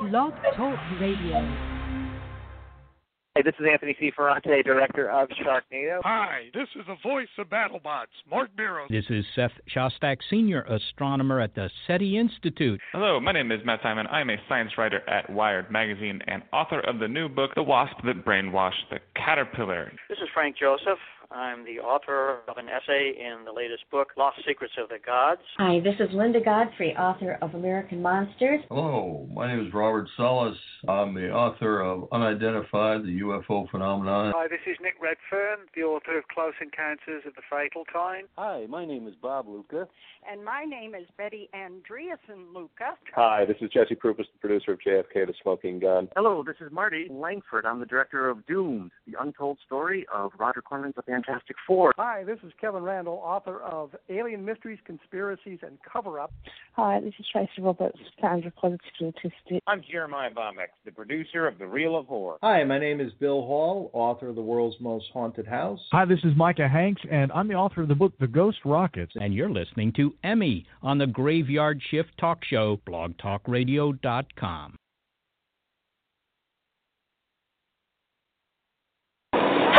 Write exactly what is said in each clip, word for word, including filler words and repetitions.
Blog Talk Radio. Hey, this is Anthony C. Ferrante, director of Sharknado. Hi, this is the voice of BattleBots, Mark Biro. This is Seth Shostak, senior astronomer at the SETI Institute. Hello, my name is Matt Simon. I'm a science writer at Wired Magazine and author of the new book, The Wasp That Brainwashed the Caterpillar. This is Frank Joseph. I'm the author of an essay in the latest book, Lost Secrets of the Gods. Hi, this is Linda Godfrey, author of American Monsters. Hello, my name is Robert Salas. I'm the author of Unidentified: The U F O Phenomenon. Hi, this is Nick Redfern, the author of Close Encounters of the Fatal Kind. Hi, my name is Bob Luca. And my name is Betty Andreasen Luca. Hi, this is Jesse Prupas, the producer of J F K: The Smoking Gun. Hello, this is Marty Langford. I'm the director of Doomed, the untold story of Roger Corman's Fantastic Four. Hi, this is Kevin Randall, author of Alien Mysteries, Conspiracies, and Cover-Up. Hi, this is Tracy Roberts, founder of Quality Statistic. I'm Jeremiah Bomek, the producer of The Reel of Horror. Hi, my name is Bill Hall, author of The World's Most Haunted House. Hi, this is Micah Hanks, and I'm the author of the book The Ghost Rockets. And you're listening to Emmy on the Graveyard Shift Talk Show, blog talk radio dot com.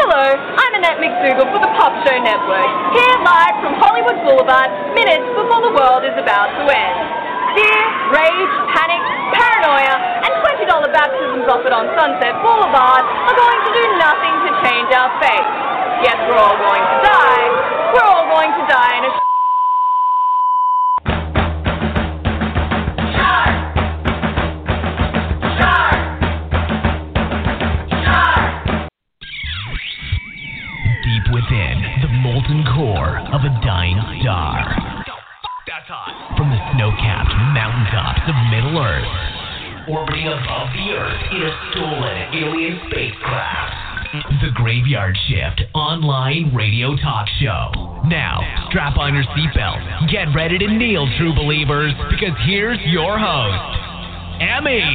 Hello, I'm Annette McDougall for the Pop Show Network, here live from Hollywood Boulevard, minutes before the world is about to end. Fear, rage, panic, paranoia, and twenty dollars baptisms offered on Sunset Boulevard are going to do nothing to change our fate. Yes, we're all going to die. We're all going to die in a sh- core of a dying star. That's hot. From the snow-capped mountaintops of Middle Earth, orbiting above the Earth in a stolen alien spacecraft, the Graveyard Shift online radio talk show. Now, strap on your seatbelts, get ready to kneel, true believers, because here's your host, Emmy.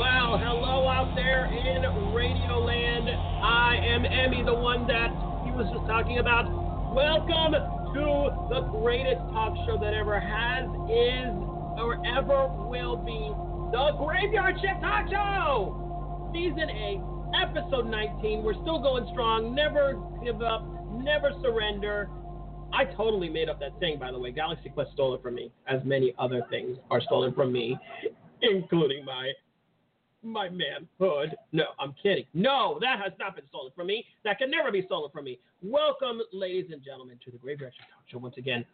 Well, hello out there in Radioland. I am Emmy, the one that was just talking about. Welcome to the greatest talk show that ever has, is, or ever will be, the Graveyard Shift Talk Show! Season eight, Episode nineteen. We're still going strong. Never give up. Never surrender. I totally made up that saying, by the way. Galaxy Quest stole it from me, as many other things are stolen from me, including my My manhood. No, I'm kidding. No, that has not been stolen from me. That can never be stolen from me. Welcome, ladies and gentlemen, to the Graveyard Shift Talk Show once again.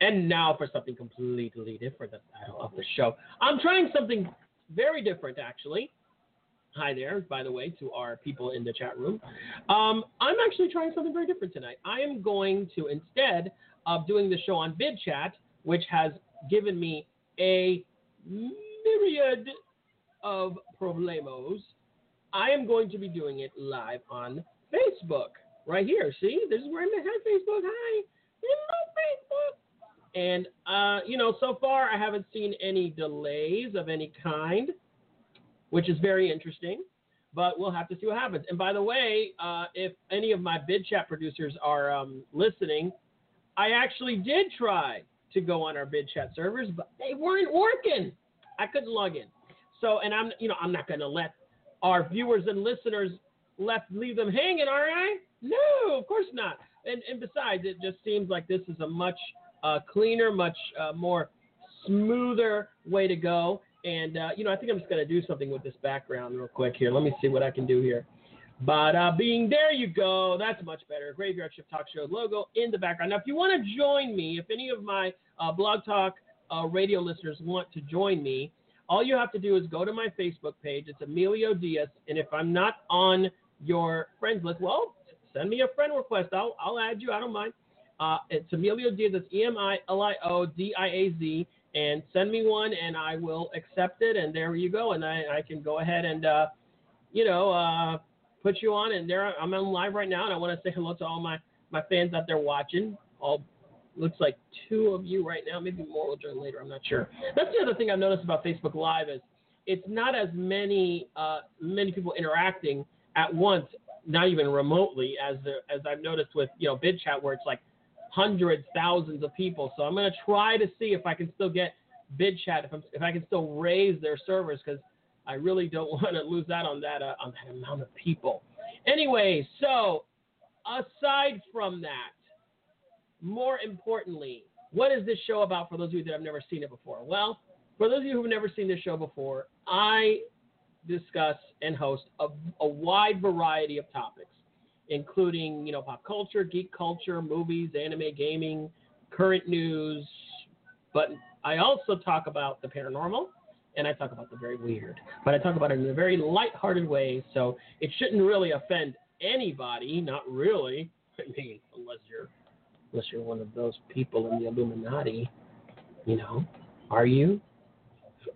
And now for something completely different, the title of the show. I'm trying something very different, actually. Hi there, by the way, to our people in the chat room. Um, I'm actually trying something very different tonight. I am going to, instead of doing the show on VidChat, which has given me a myriad of problemos, I am going to be doing it live on Facebook, right here. See, this is where I'm at. Hi, Facebook. Hi, hello, Facebook. And uh, you know, so far I haven't seen any delays of any kind, which is very interesting. But we'll have to see what happens. And by the way, uh, if any of my bid chat producers are um, listening, I actually did try to go on our bid chat servers, but they weren't working. I couldn't log in. So, and I'm, you know, I'm not going to let our viewers and listeners left leave them hanging, all right? No, of course not. And and besides, it just seems like this is a much uh, cleaner, much uh, more smoother way to go. And, uh, you know, I think I'm just going to do something with this background real quick here. Let me see what I can do here. But uh, being there you go, that's much better. Graveyard Shift Talk Show logo in the background. Now, if you want to join me, if any of my uh, Blog Talk uh, radio listeners want to join me, all you have to do is go to my Facebook page. It's Emilio Diaz. And if I'm not on your friends list, well, send me a friend request. I'll, I'll add you. I don't mind. Uh, it's Emilio Diaz. It's E M I L I O D I A Z. And send me one, and I will accept it. And there you go. And I, I can go ahead and, uh, you know, uh, put you on. And there I'm on live right now, and I want to say hello to all my, my fans out there watching. All looks like two of you right now. Maybe more will join later. I'm not sure. That's the other thing I've noticed about Facebook Live is it's not as many uh, many people interacting at once, not even remotely, as uh, as I've noticed with, you know, VidChat, where it's like hundreds, thousands of people. So I'm going to try to see if I can still get bid chat if, I'm, if I can still raise their servers, because I really don't want to lose out on that uh, on that amount of people. Anyway, so aside from that, more importantly, what is this show about for those of you that have never seen it before? Well, for those of you who have never seen this show before, I discuss and host a, a wide variety of topics, including, you know, pop culture, geek culture, movies, anime, gaming, current news. But I also talk about the paranormal, and I talk about the very weird. But I talk about it in a very lighthearted way, so it shouldn't really offend anybody, not really. I mean, unless you're unless you're one of those people in the Illuminati, you know. Are you?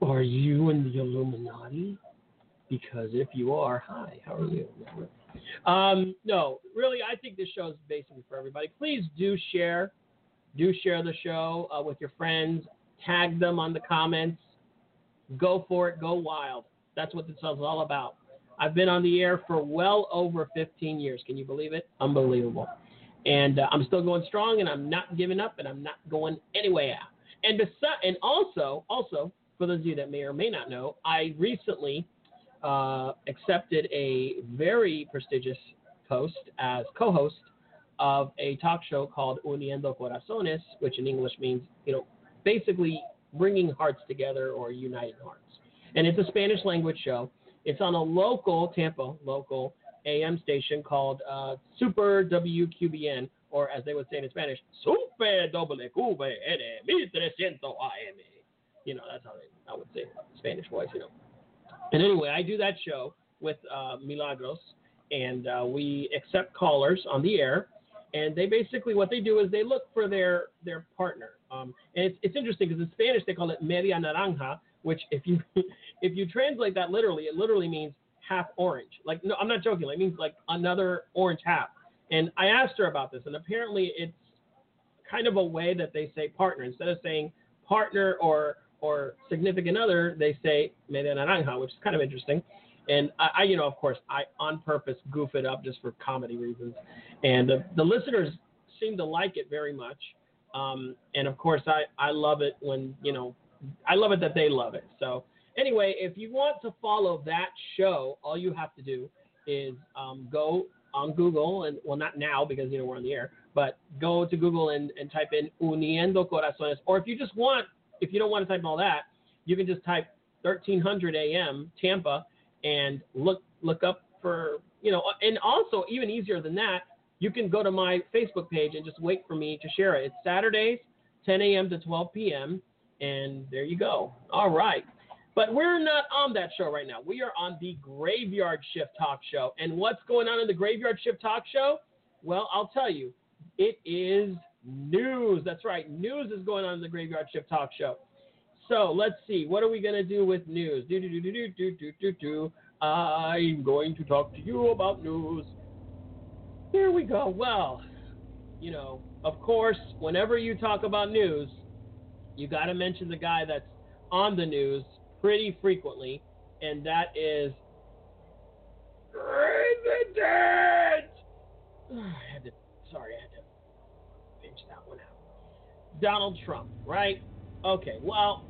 Are you in the Illuminati? Because if you are, hi, how are you? Um, no, really, I think this show is basically for everybody. Please do share. Do share the show uh, with your friends. Tag them on the comments. Go for it. Go wild. That's what this is all about. I've been on the air for well over fifteen years. Can you believe it? Unbelievable. And uh, I'm still going strong, and I'm not giving up, and I'm not going anywhere. And besides, and also, also for those of you that may or may not know, I recently uh, accepted a very prestigious post as co-host of a talk show called Uniendo Corazones, which in English means, you know, basically bringing hearts together or uniting hearts. And it's a Spanish language show. It's on a local, Tampa, local A M station called uh, Super W Q B N, or as they would say in Spanish, Super W Q B N thirteen hundred A M. You know, that's how they, I would say it, Spanish voice, you know. And anyway, I do that show with uh, Milagros, and uh, we accept callers on the air. And they basically, what they do is they look for their, their partner. Um, and it's, it's interesting because in Spanish they call it media naranja, which if you if you translate that literally, it literally means half orange. Like, no, I'm not joking. It means like another orange half. And I asked her about this, and apparently it's kind of a way that they say partner. Instead of saying partner or or significant other, they say media naranja, which is kind of interesting. And I, I, you know, of course, I on purpose goof it up just for comedy reasons. And the, the listeners seem to like it very much. Um, and of course, I, I love it when, you know, I love it that they love it. So anyway, if you want to follow that show, all you have to do is um, go on Google and, well, not now because, you know, we're on the air, but go to Google and, and type in Uniendo Corazones. Or if you just want, if you don't want to type all that, you can just type thirteen hundred A M Tampa and look look up for, you know, and also even easier than that, you can go to my Facebook page and just wait for me to share it. It's Saturdays, ten A M to twelve P M, and there you go. All right. But we're not on that show right now. We are on the Graveyard Shift Talk Show. And what's going on in the Graveyard Shift Talk Show? Well, I'll tell you. It is news. That's right. News is going on in the Graveyard Shift Talk Show. So let's see. What are we going to do with news? Do, do, do, do, do, do, do, do. I'm going to talk to you about news. Here we go. Well, you know, of course, whenever you talk about news, you got to mention the guy that's on the news pretty frequently, and that is President. Oh, I had to, sorry, I had to pinch that one out. Donald Trump, right? Okay, well,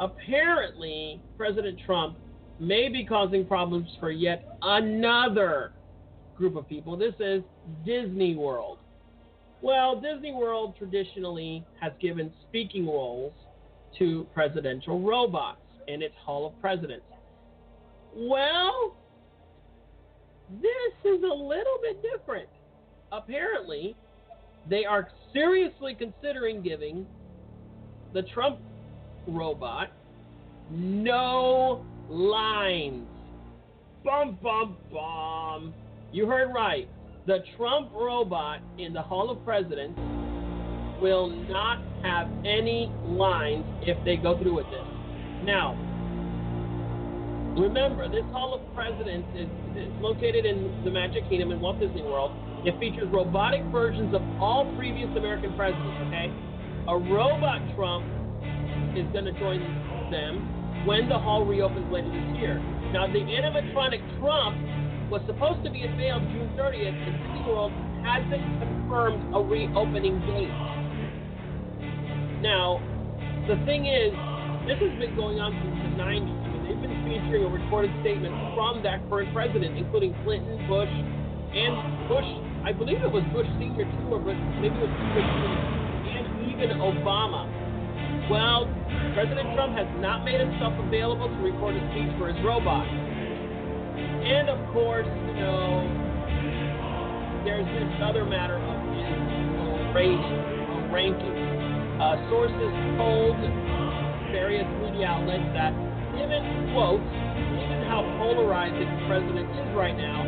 apparently President Trump may be causing problems for yet another group of people. This is Disney World. Well, Disney World traditionally has given speaking roles to presidential robots in its Hall of Presidents. Well, this is a little bit different. Apparently, they are seriously considering giving the Trump robot no lines. Bum, bum, bum. You heard right. The Trump robot in the Hall of Presidents will not have any lines if they go through with this. Now, remember, this Hall of Presidents is, is located in the Magic Kingdom in Walt Disney World. It features robotic versions of all previous American presidents, okay? A robot Trump is going to join them when the hall reopens later this year. Now, the animatronic Trump was supposed to be unveiled June thirtieth, and Disney World hasn't confirmed a reopening date. Now, the thing is, This has been going on since the nineties, and they've been featuring a recorded statement from that current president, including Clinton, Bush, and Bush, I believe it was Bush Senior too, or maybe it was Bush Senior, and even Obama. Well, President Trump has not made himself available to record a speech for his robot. And, of course, you know, there's this other matter of his rating, ranking. Uh, sources told various media outlets that, given, quote, given how polarized the president is right now,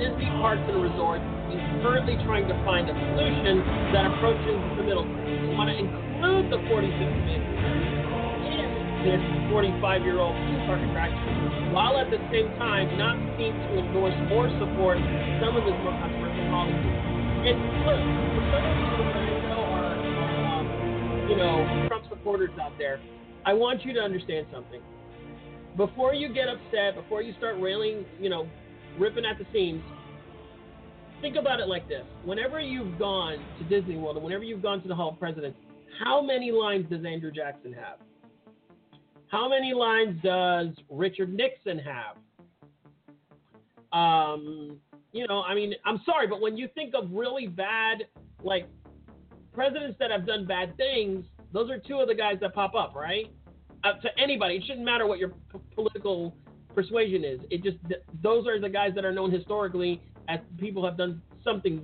Disney Parks and Resorts is currently trying to find a solution that approaches the middle ground. They want to include the forty-six million in this forty-five-year-old theme park attraction, while at the same time not seem to endorse or support some of his more controversial policies. And look, for some of these people that I know are, um, you know, Trump supporters out there, I want you to understand something. Before you get upset, before you start railing, you know, ripping at the seams, think about it like this. Whenever you've gone to Disney World and whenever you've gone to the Hall of Presidents, how many lines does Andrew Jackson have? How many lines does Richard Nixon have? Um, you know, I mean, I'm sorry, but when you think of really bad, like, presidents that have done bad things, those are two of the guys that pop up, right? Up to anybody. It shouldn't matter what your p- political persuasion is. It just, th- those are the guys that are known historically as people have done something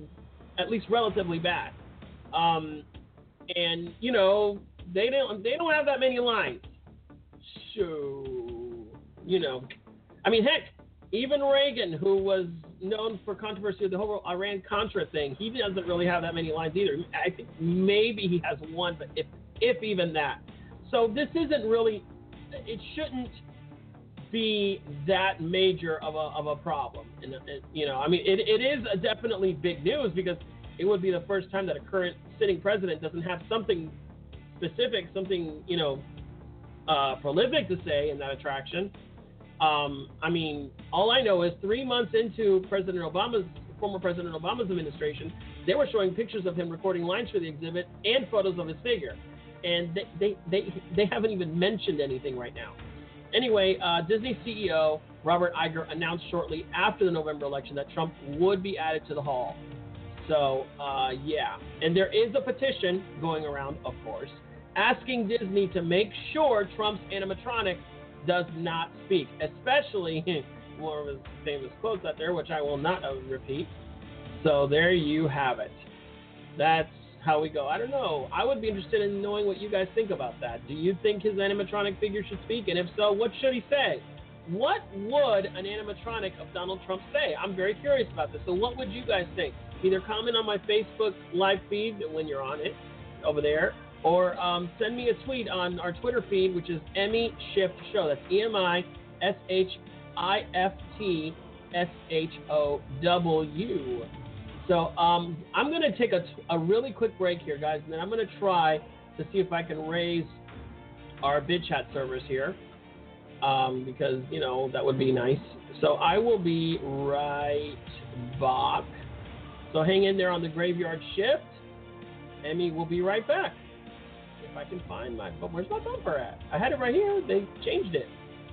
at least relatively bad. Um, and, you know, they don't, they don't have that many lines. So, you know, I mean, heck, even Reagan, who was known for controversy of the whole Iran-Contra thing, he doesn't really have that many lines either. I think maybe he has one, but if if even that. So this isn't really, it shouldn't be that major of a of a problem. And it, you know, I mean, it, it is a definitely big news because it would be the first time that a current sitting president doesn't have something specific, something, you know, uh, prolific to say in that attraction. Um, I mean, all I know is three months into President Obama's, former President Obama's administration, they were showing pictures of him recording lines for the exhibit and photos of his figure. And they they, they, they haven't even mentioned anything right now. Anyway, uh, Disney C E O Robert Iger announced shortly after the November election that Trump would be added to the hall. So, uh, yeah. And there is a petition going around, of course, asking Disney to make sure Trump's animatronic does not speak, especially one of his famous quotes out there, which I will not repeat. So there you have it. That's how we go. I don't know. I would be interested in knowing what you guys think about that. Do you think his animatronic figure should speak? And if so, what should he say? What would an animatronic of Donald Trump say? I'm very curious about this. So what would you guys think? Either comment on my Facebook live feed when you're on it over there, or um, send me a tweet on our Twitter feed, which is Emmy Shift Show. That's E M I S H I F T S H O W. So um, I'm going to take a, a really quick break here, guys, and then I'm going to try to see if I can raise our bid chat servers here um, because, you know, that would be nice. So I will be right back. So hang in there on the Graveyard Shift. Emmy will be right back. If I can find my bumper. Where's my bumper at? I had it right here. They changed it.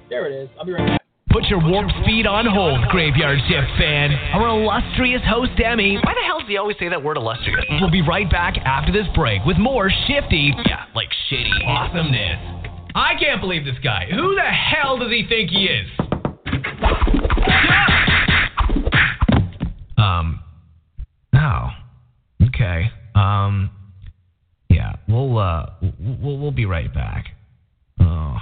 There it is. I'll be right back. Put your warped feet on hold, Graveyard Shift fan. Our illustrious host, Emmy. Why the hell does he always say that word illustrious? We'll be right back after this break with more shifty, yeah, like shitty, awesomeness. I can't believe this guy. Who the hell does he think he is? Um, oh, okay. Um, yeah, we'll, uh, we'll, we'll be right back. Oh.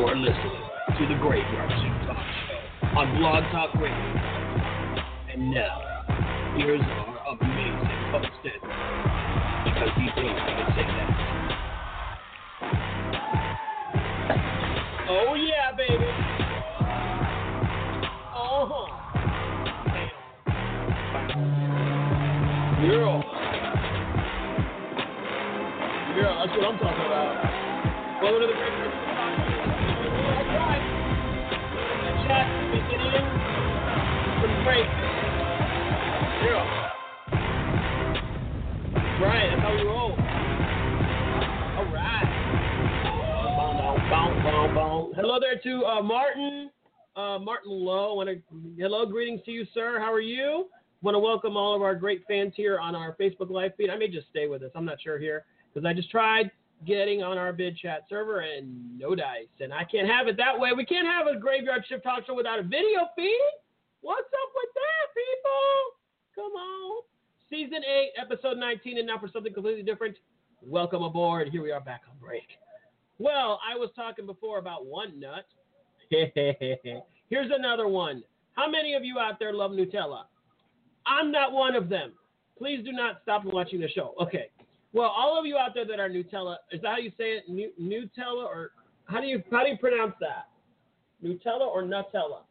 You're listening to the Graveyard Shift Talk Show on Blog Talk Radio. And now, here's our amazing host, because these things I can say that. Oh yeah, baby. Uh-huh. Girl. Girl, that's what I'm talking about. Welcome to the Graveyard Shift Talk Show. Great. Zero. Brian, that's how we roll. Alright. Hello there to uh, Martin. Uh, Martin Lowe. Wanna, hello, greetings to you, sir. How are you? Want to welcome all of our great fans here on our Facebook live feed. I may just stay with us. I'm not sure here because I just tried getting on our bid chat server and no dice. And I can't have it that way. We can't have a Graveyard Shift Talk Show without a video feed. What's up with that, people? Come on. Season eight, episode nineteen, and now for something completely different. Welcome aboard. Here we are back on break. Well, I was talking before about one nut. Here's another one. How many of you out there love Nutella? I'm not one of them. Please do not stop watching the show. Okay. Well, all of you out there that are Nutella, is that how you say it? New, Nutella or how do you how do you pronounce that? Nutella or Nutella?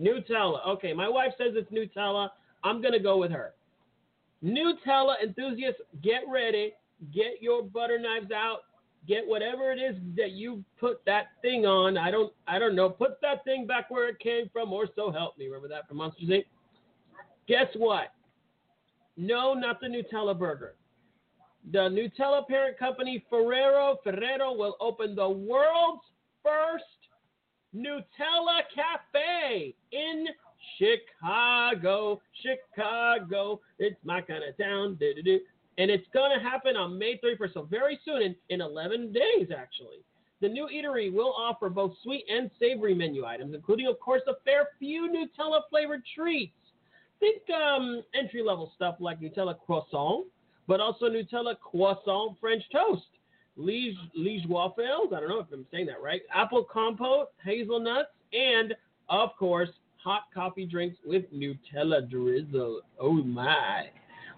Nutella. Okay, my wife says it's Nutella. I'm going to go with her. Nutella enthusiasts, get ready. Get your butter knives out. Get whatever it is that you put that thing on. I don't I don't know. Put that thing back where it came from, or so help me. Remember that from Monsters, Incorporated? Guess what? No, not the Nutella burger. The Nutella parent company, Ferrero, Ferrero, will open the world's first Nutella Cafe in Chicago, Chicago. It's my kind of town. Do-do-do. And it's going to happen on May thirty-first, so very soon, in, in eleven days, actually. The new eatery will offer both sweet and savory menu items, including, of course, a fair few Nutella-flavored treats. Think um, entry-level stuff like Nutella croissant, but also Nutella croissant French toast. Liege, Liege waffles, I don't know if I'm saying that right, apple compote, hazelnuts, and, of course, hot coffee drinks with Nutella drizzle. Oh, my.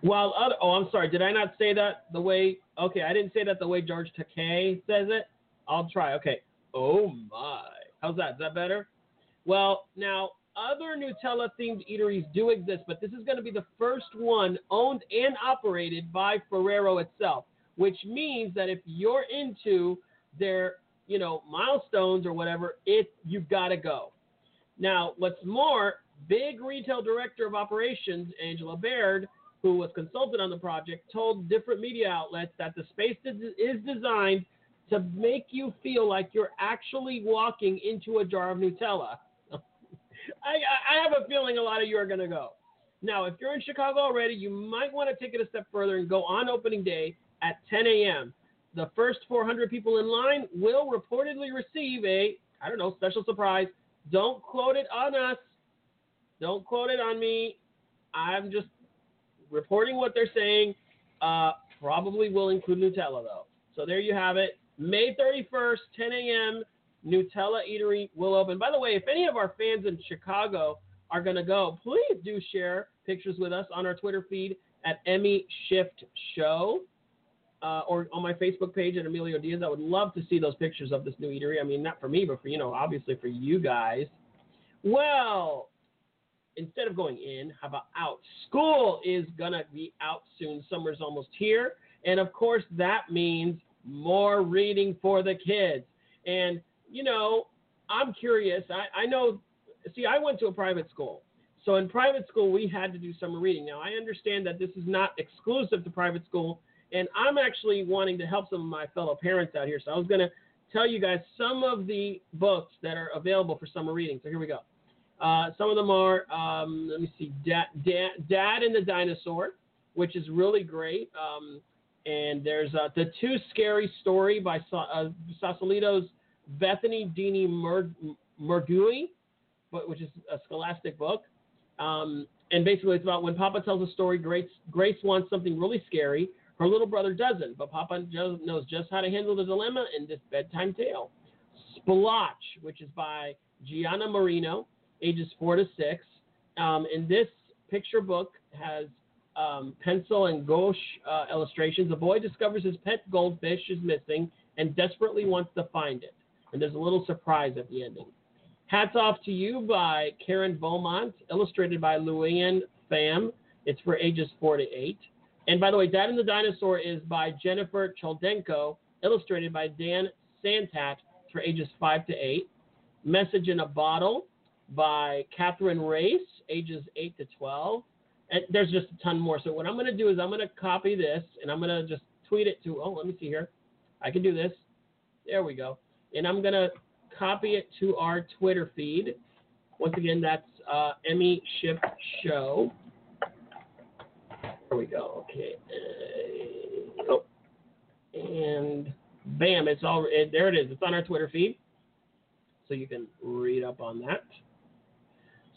While other, oh, I'm sorry. Did I not say that the way, okay, I didn't say that the way George Takei says it. I'll try. Okay. Oh, my. How's that? Is that better? Well, now, other Nutella-themed eateries do exist, but this is going to be the first one owned and operated by Ferrero itself. Which means that if you're into their, you know, milestones or whatever, it you've got to go. Now, what's more, big retail director of operations, Angela Baird, who was consulted on the project, told different media outlets that the space is designed to make you feel like you're actually walking into a jar of Nutella. I, I have a feeling a lot of you are going to go. Now, if you're in Chicago already, you might want to take it a step further and go on opening day at ten a.m. The first four hundred people in line will reportedly receive a, I don't know, special surprise. Don't quote it on us. Don't quote it on me. I'm just reporting what they're saying. Uh, probably will include Nutella, though. So there you have it. May thirty-first, ten a.m., Nutella Eatery will open. By the way, if any of our fans in Chicago are going to go, please do share pictures with us on our Twitter feed at Emmy Shift Show. Uh, or on my Facebook page at Emilio Diaz. I would love to see those pictures of this new eatery. I mean, not for me, but for, you know, obviously for you guys. Well, instead of going in, how about out? School is going to be out soon. Summer's almost here. And, of course, that means more reading for the kids. And, you know, I'm curious. I, I know – see, I went to a private school. So in private school, we had to do summer reading. Now, I understand that this is not exclusive to private school. And I'm actually wanting to help some of my fellow parents out here. So I was going to tell you guys some of the books that are available for summer reading. So here we go. Uh, some of them are, um, let me see, Dad, Dad, Dad and the Dinosaur, which is really great. Um, and there's uh, The Too Scary Story by Sa- uh, Sausalito's Bethany Dini Murgui, which is a scholastic book. Um, and basically it's about when Papa tells a story, Grace, Grace wants something really scary. Her little brother doesn't, but Papa knows just how to handle the dilemma in this bedtime tale. Spallach, which is by Gianna Marino, ages four to six. Um, and this picture book has um, pencil and gouache uh, illustrations. A boy discovers his pet goldfish is missing and desperately wants to find it. And there's a little surprise at the ending. Hats Off to You by Karen Beaumont, illustrated by Luann Pham. It's for ages four to eight. And by the way, Dad and the Dinosaur is by Jennifer Choldenko, illustrated by Dan Santat, for ages five to eight. Message in a Bottle by Catherine Race, ages eight to twelve. And there's just a ton more. So what I'm going to do is I'm going to copy this and I'm going to just tweet it to, oh, let me see here. I can do this. There we go. And I'm going to copy it to our Twitter feed. Once again, that's uh, Emmy Shift Show. There we go. Okay. Uh, oh. And bam, it's all, it, there it is. It's on our Twitter feed. So you can read up on that.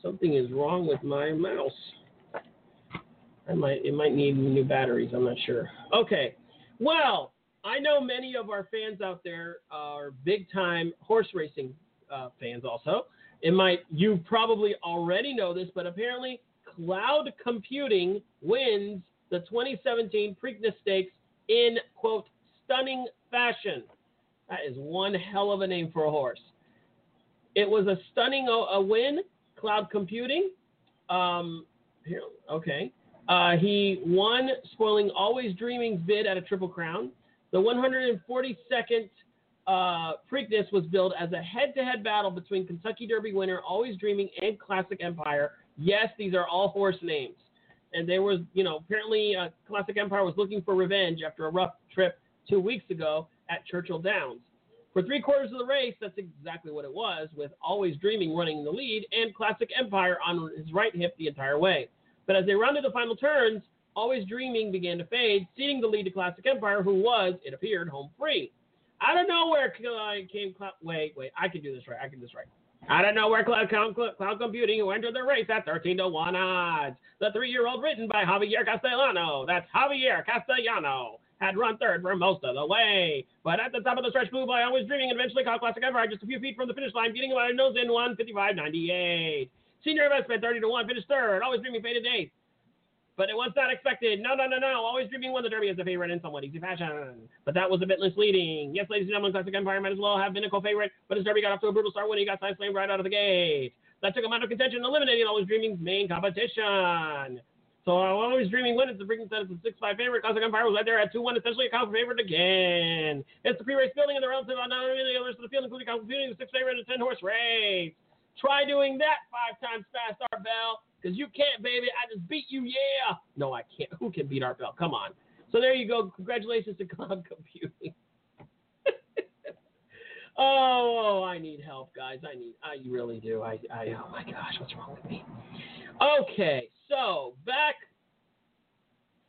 Something is wrong with my mouse. I might, it might need new batteries. I'm not sure. Okay. Well, I know many of our fans out there are big time horse racing uh, fans also. It might, you probably already know this, but apparently Cloud Computing wins the twenty seventeen Preakness Stakes in, quote, stunning fashion. That is one hell of a name for a horse. It was a stunning a win, Cloud Computing. Um, here, okay. Uh, he won, spoiling Always Dreaming's bid at a Triple Crown. The one hundred forty-second uh, Preakness was billed as a head-to-head battle between Kentucky Derby winner Always Dreaming and Classic Empire. Yes, these are all horse names. And there was, you know, apparently uh, Classic Empire was looking for revenge after a rough trip two weeks ago at Churchill Downs. For three quarters of the race, that's exactly what it was, with Always Dreaming running the lead and Classic Empire on his right hip the entire way. But as they rounded the final turns, Always Dreaming began to fade, ceding the lead to Classic Empire, who was, it appeared, home free. Out of nowhere came Cloud... Wait, wait, I can do this right. I can do this right. Out of nowhere, Cloud, Cloud, Cloud Computing, who entered the race at thirteen to one odds. The three-year-old written by Javier Castellano. That's Javier Castellano. Had run third for most of the way. But at the top of the stretch, flew by Always Dreaming, and eventually caught Classic Empire just a few feet from the finish line, beating him out of nose in one fifty-five ninety-eight. Senior Investment, thirty to one, finished third. Always Dreaming faded eighth. But it was not expected. No, no, no, no. Always Dreaming won the Derby as a favorite in somewhat easy fashion. But that was a bit misleading. Yes, ladies and gentlemen, Classic Empire might as well have been a co-favorite, but his Derby got off to a brutal start when he got time slammed right out of the gate. That took him out of contention, eliminating Always Dreaming's main competition. So Always Dreaming wins the freaking set as a six five favorite. Classic Empire was right there at two one, essentially a comp favorite again. It's the pre-race building and the relative on the rest of the field, including competing the six favorite in a ten-horse race. Try doing that five times fast, Art Bell, because you can't, baby. I just beat you, yeah. No, I can't. Who can beat Art Bell? Come on. So there you go. Congratulations to Cloud Computing. Oh, I need help, guys. I need. I really do. I. I. Oh my gosh, what's wrong with me? Okay, so back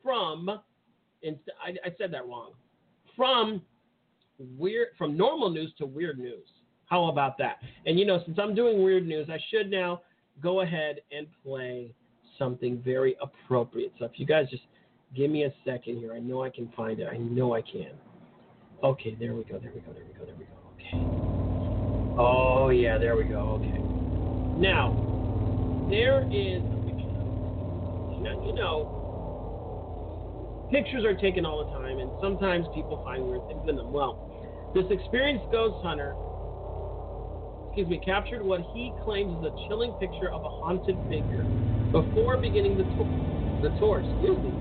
from, and I, I said that wrong. From weird, from normal news to weird news. How about that? And, you know, since I'm doing weird news, I should now go ahead and play something very appropriate. So if you guys just give me a second here. I know I can find it. I know I can. Okay, there we go, there we go, there we go, there we go. Okay. Oh, yeah, there we go. Okay. Now, there is a picture. Now, you know, pictures are taken all the time, and sometimes people find weird things in them. Well, this experienced ghost hunter... excuse me, captured what he claims is a chilling picture of a haunted figure before beginning the tour. The tour, excuse me.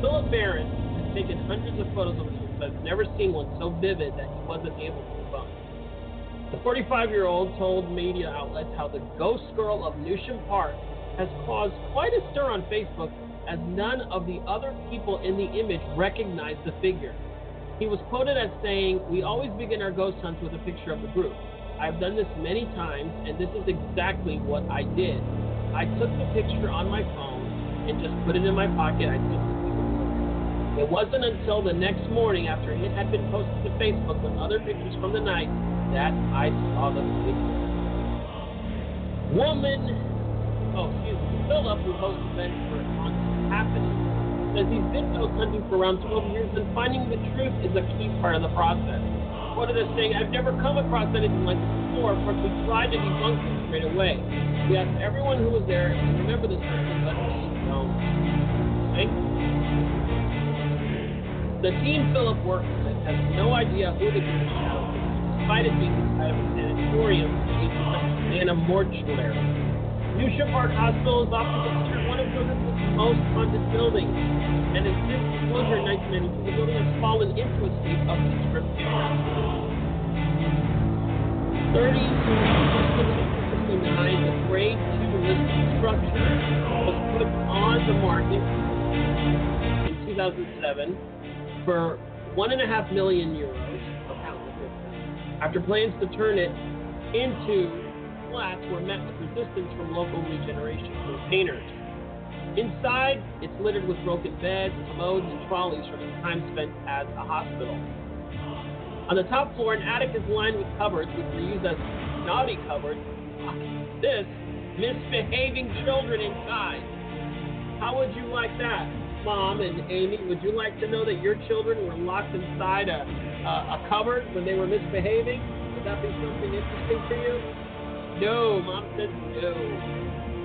Philip Barron has taken hundreds of photos of him, but has never seen one so vivid that he wasn't able to move on. The forty-five-year-old told media outlets how the ghost girl of Newsham Park has caused quite a stir on Facebook, as none of the other people in the image recognized the figure. He was quoted as saying, "We always begin our ghost hunts with a picture of the group. I've done this many times, and this is exactly what I did. I took the picture on my phone and just put it in my pocket. I took it. It wasn't until the next morning after it had been posted to Facebook with other pictures from the night that I saw the picture." Woman, oh, excuse me, Philip, who hosts events for Haunted Happening, says he's been ghost hunting for around twelve years, and finding the truth is a key part of the process. what are they saying? I've never come across anything like this before. Of course, we tried to debunk it straight away. We asked everyone who was there, and remember this person, let me know. Right? The team Philip works with has no idea who the group is, despite it being inside of a sanatorium and a mortuary. Newsham Park Hospital is often considered one of the most haunted buildings, and its disclosure in nineteen ninety-two, the building has fallen into a state of description. thirty-two sixty-nine, the grade two listed structure was put on the market in two thousand seven for one and a half million euros after plans to turn it into flats were met with resistance from local regeneration campaigners. Inside, it's littered with broken beds, commodes, and trolleys from the time spent as a hospital. On the top floor, an attic is lined with cupboards, which were used as naughty cupboards. This misbehaving children inside. How would you like that, Mom and Amy? Would you like to know that your children were locked inside a, a, a cupboard when they were misbehaving? Would that be something interesting for you? No, Mom said no.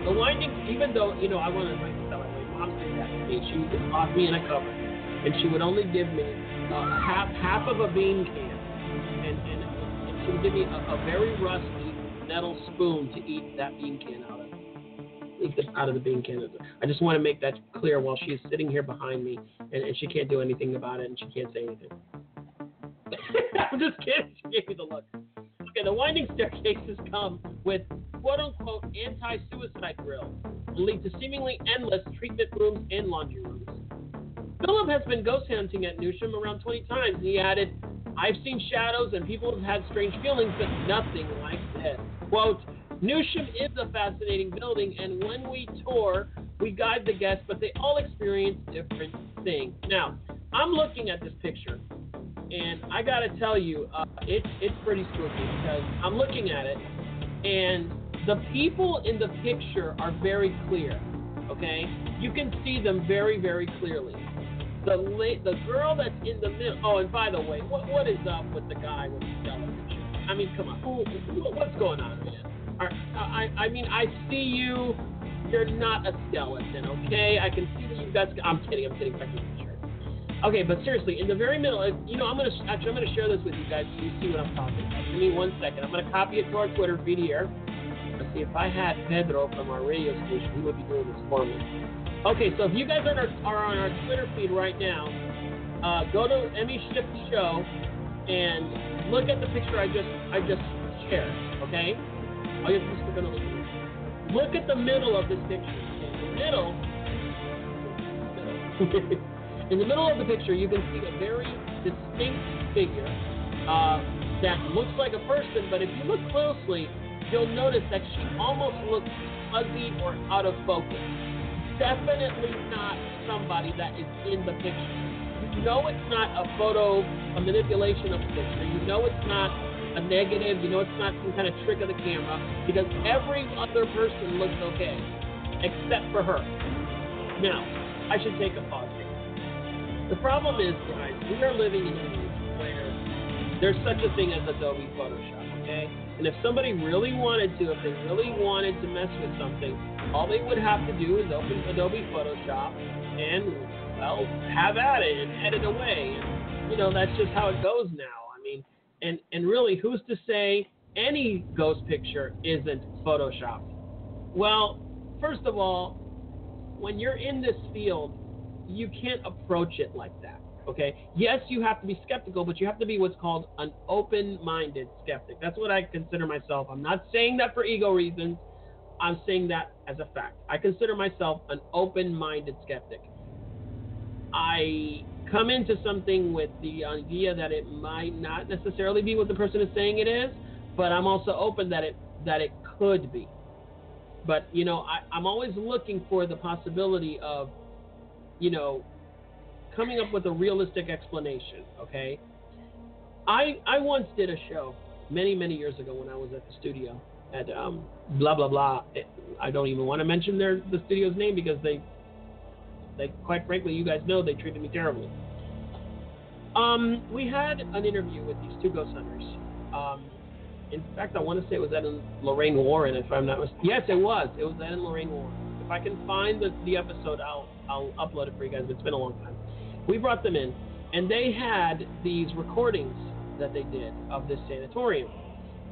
The winding, even though, you know, I wanted to write this out, Mom said that to me. She would lock me in a cupboard, and she would only give me uh, half half of a bean can, and, and, and she would give me a, a very rusty metal spoon to eat that bean can out of. Eat it out of the bean can. I just want to make that clear while she's sitting here behind me, and, and she can't do anything about it, and she can't say anything. I'm just kidding. She gave me the look. Okay, the winding staircases come with quote-unquote anti-suicide drills and lead to seemingly endless treatment rooms and laundry rooms. Philip has been ghost hunting at Newsham around twenty times, and he added, I've seen shadows and people have had strange feelings, but nothing like this. Quote, Newsham is a fascinating building, and when we tour, we guide the guests, but they all experience different things. Now, I'm looking at this picture. And I gotta tell you, uh, it's it's pretty spooky because I'm looking at it, and the people in the picture are very clear. Okay, you can see them very very clearly. The la- the girl that's in the middle. Oh, and by the way, what what is up with the guy with the stellar picture? I mean, come on, what's going on, man? All right, I I mean, I see you. You're not a skeleton, okay? I can see that you guys. I'm kidding. I'm kidding. I'm kidding. Okay, but seriously, in the very middle, you know, I'm gonna actually I'm gonna share this with you guys so you see what I'm talking about. Give me one second. I'm gonna copy it to our Twitter feed here. Let's see, if I had Pedro from our radio station, he would be doing this for me. Okay, so if you guys are on our, are on our Twitter feed right now, uh, go to Emmy Shift Show and look at the picture I just I just shared. Okay, all you have to do is look at the look at the middle of this picture. In the middle. middle. In the middle of the picture, you can see a very distinct figure uh, that looks like a person, but if you look closely, you'll notice that she almost looks fuzzy or out of focus. Definitely not somebody that is in the picture. You know it's not a photo, a manipulation of the picture. You know it's not a negative. You know it's not some kind of trick of the camera, because every other person looks okay, except for her. Now, I should take a pause. The problem is, guys, we are living in an age where there's such a thing as Adobe Photoshop, okay? And if somebody really wanted to, if they really wanted to mess with something, all they would have to do is open Adobe Photoshop and, well, have at it and edit away. And, you know, that's just how it goes now. I mean, and, and really, who's to say any ghost picture isn't Photoshopped? Well, first of all, when you're in this field, you can't approach it like that, okay? Yes, you have to be skeptical, but you have to be what's called an open-minded skeptic. That's what I consider myself. I'm not saying that for ego reasons. I'm saying that as a fact. I consider myself an open-minded skeptic. I come into something with the idea that it might not necessarily be what the person is saying it is, but I'm also open that it that it could be. But, you know, I, I'm always looking for the possibility of, you know, coming up with a realistic explanation, okay? I I once did a show many, many years ago when I was at the studio at um, blah, blah, blah. I don't even want to mention their the studio's name because they, they, quite frankly, you guys know they treated me terribly. Uh, Um, we had an interview with these two ghost hunters. Um, in fact, I want to say it was Ed and Lorraine Warren, if I'm not mistaken. Yes, it was. It was Ed and Lorraine Warren. If I can find the, the episode, I'll, I'll upload it for you guys. It's been a long time. We brought them in, and they had these recordings that they did of this sanatorium.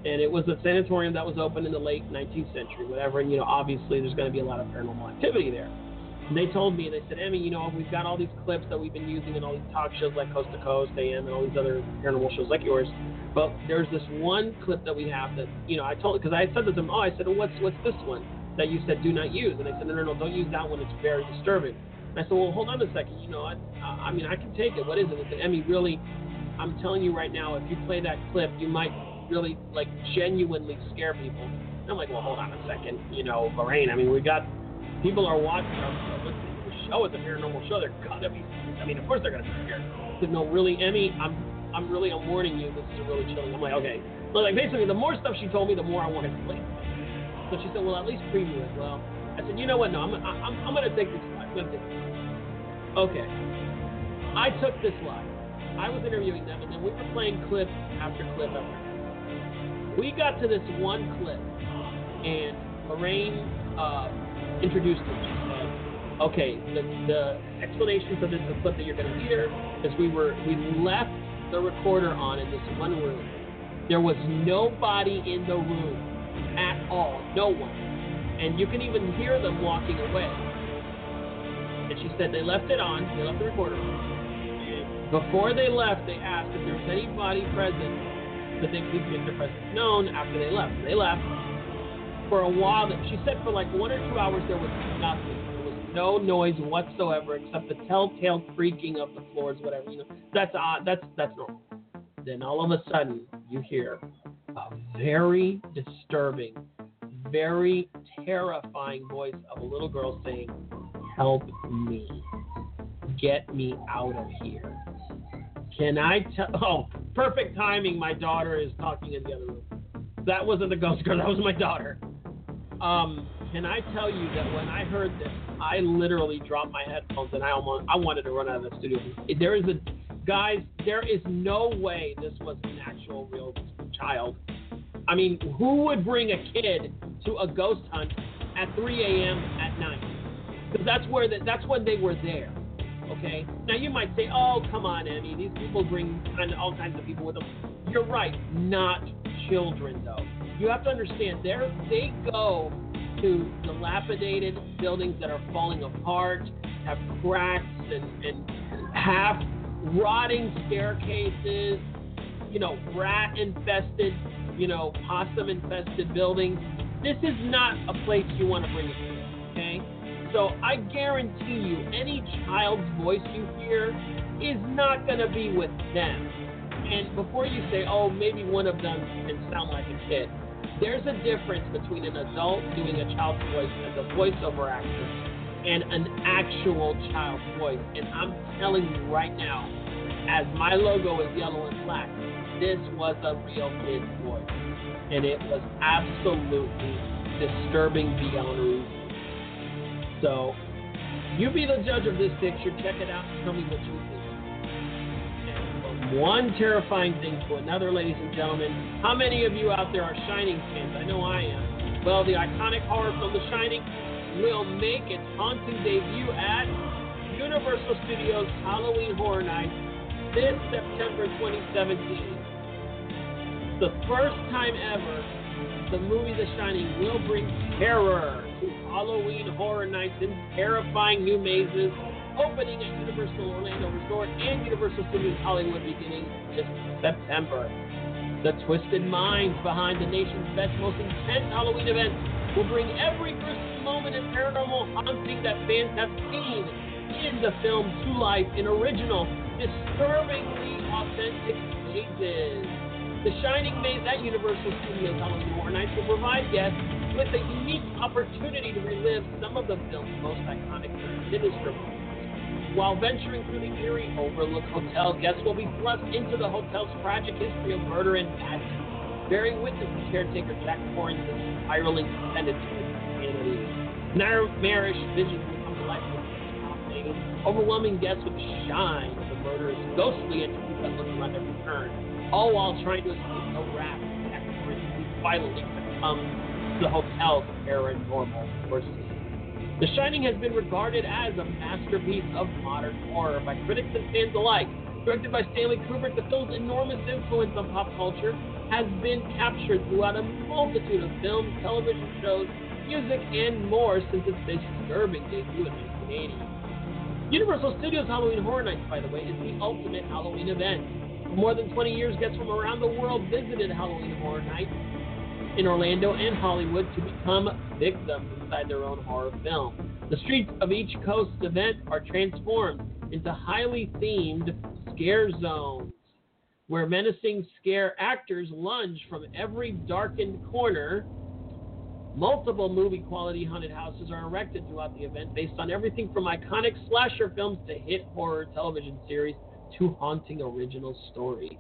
And it was a sanatorium that was open in the late nineteenth century, whatever. And, you know, obviously there's going to be a lot of paranormal activity there. And they told me, they said, Emmy, you know, we've got all these clips that we've been using in all these talk shows like Coast to Coast, A M, and all these other paranormal shows like yours. But there's this one clip that we have that, you know, I told, because I said to them, oh, I said, well, what's, what's this one that you said do not use? And they said, no, no, no, don't use that one. It's very disturbing. And I said, well, hold on a second. You know, I, I mean, I can take it. What is it? They said, Emmy, really, I'm telling you right now, if you play that clip, you might really, like, genuinely scare people. And I'm like, well, hold on a second, you know, Lorraine, I mean, we got, people are watching our show, it's a paranormal show, they're gonna be, I mean, of course they're gonna be scared. I said, no, really, Emmy, I'm, I'm really, I'm warning you, this is really chilling. I'm like, okay. But, like, basically, the more stuff she told me, the more I wanted to play it. So she said, well, at least preview it. Well, I said, you know what, no, I'm, I'm, I'm gonna take this live, I'm gonna take this live. Okay. I took this live. I was interviewing them, and then we were playing clip after clip after clip. We got to this one clip, and Lorraine uh, introduced it. She said, okay, the, the explanation for this, the clip that you're going to hear, is we were we left the recorder on in this one room. There was nobody in the room at all, no one. And you can even hear them walking away. And she said they left it on, they left the recorder on. And before they left, they asked if there was anybody present that they could make their presence known after they left. They left for a while. She said for like one or two hours there was nothing. There was no noise whatsoever except the telltale creaking of the floors, whatever. You know, that's odd. That's that's normal. Then all of a sudden you hear a very disturbing, very terrifying voice of a little girl saying, "Help me! Get me out of here! Can I tell?" Oh. Perfect timing, my daughter is talking in the other room. That wasn't the ghost girl, that was my daughter. Um, can I tell you that when I heard this, I literally dropped my headphones and I almost, I wanted to run out of the studio. There is a, guys, there is no way this was an actual real child. I mean, who would bring a kid to a ghost hunt at three a.m. at night? Because that's where, the, that's when they were there. Okay. Now you might say, "Oh, come on, Emmy. These people bring all kinds of people with them." You're right. Not children, though. You have to understand. They they go to dilapidated buildings that are falling apart, have cracks and, and half rotting staircases. You know, rat infested. You know, possum infested buildings. This is not a place you want to bring it to. Okay. So I guarantee you, any child's voice you hear is not going to be with them. And before you say, oh, maybe one of them can sound like a kid, there's a difference between an adult doing a child's voice as a voiceover actor and an actual child's voice. And I'm telling you right now, as my logo is yellow and black, this was a real kid's voice. And it was absolutely disturbing beyond reason. So, you be the judge of this picture, check it out, and tell me what you think. And from one terrifying thing to another, ladies and gentlemen, how many of you out there are Shining fans? I know I am. Well, the iconic horror film The Shining will make its haunting debut at Universal Studios Halloween Horror Nights this September twenty seventeen. The first time ever, the movie The Shining will bring terror to Halloween Horror Nights in terrifying new mazes, opening at Universal Orlando Resort and Universal Studios Hollywood beginning this September. The twisted minds behind the nation's best, most intense Halloween events will bring every gruesome moment and paranormal haunting that fans have seen in the film to life in original, disturbingly authentic mazes. The Shining Maze at Universal Studios Halloween Horror Nights will provide guests with a unique opportunity to relive some of the film's most iconic and sinister moments. While venturing through the eerie Overlook Hotel, guests will be thrust into the hotel's tragic history of murder and madness, bearing witness to caretaker Jack Torrance's spiraling tendency to insanity. Nightmarish visions will come to life with overwhelming guests with shine of the murderous ghostly entity that looks around every turn, all while trying to escape a raft that finally becomes the hotel's paranormal pursuit. The Shining has been regarded as a masterpiece of modern horror by critics and fans alike. Directed by Stanley Kubrick, the film's enormous influence on pop culture has been captured throughout a multitude of films, television shows, music, and more since its disturbing debut in nineteen eighty. Universal Studios Halloween Horror Nights, by the way, is the ultimate Halloween event. For more than twenty years, guests from around the world visited Halloween Horror Nights in Orlando and Hollywood to become victims inside their own horror film. The streets of each coast event are transformed into highly themed scare zones, where menacing scare actors lunge from every darkened corner. Multiple movie-quality haunted houses are erected throughout the event, based on everything from iconic slasher films to hit horror television series to haunting original stories.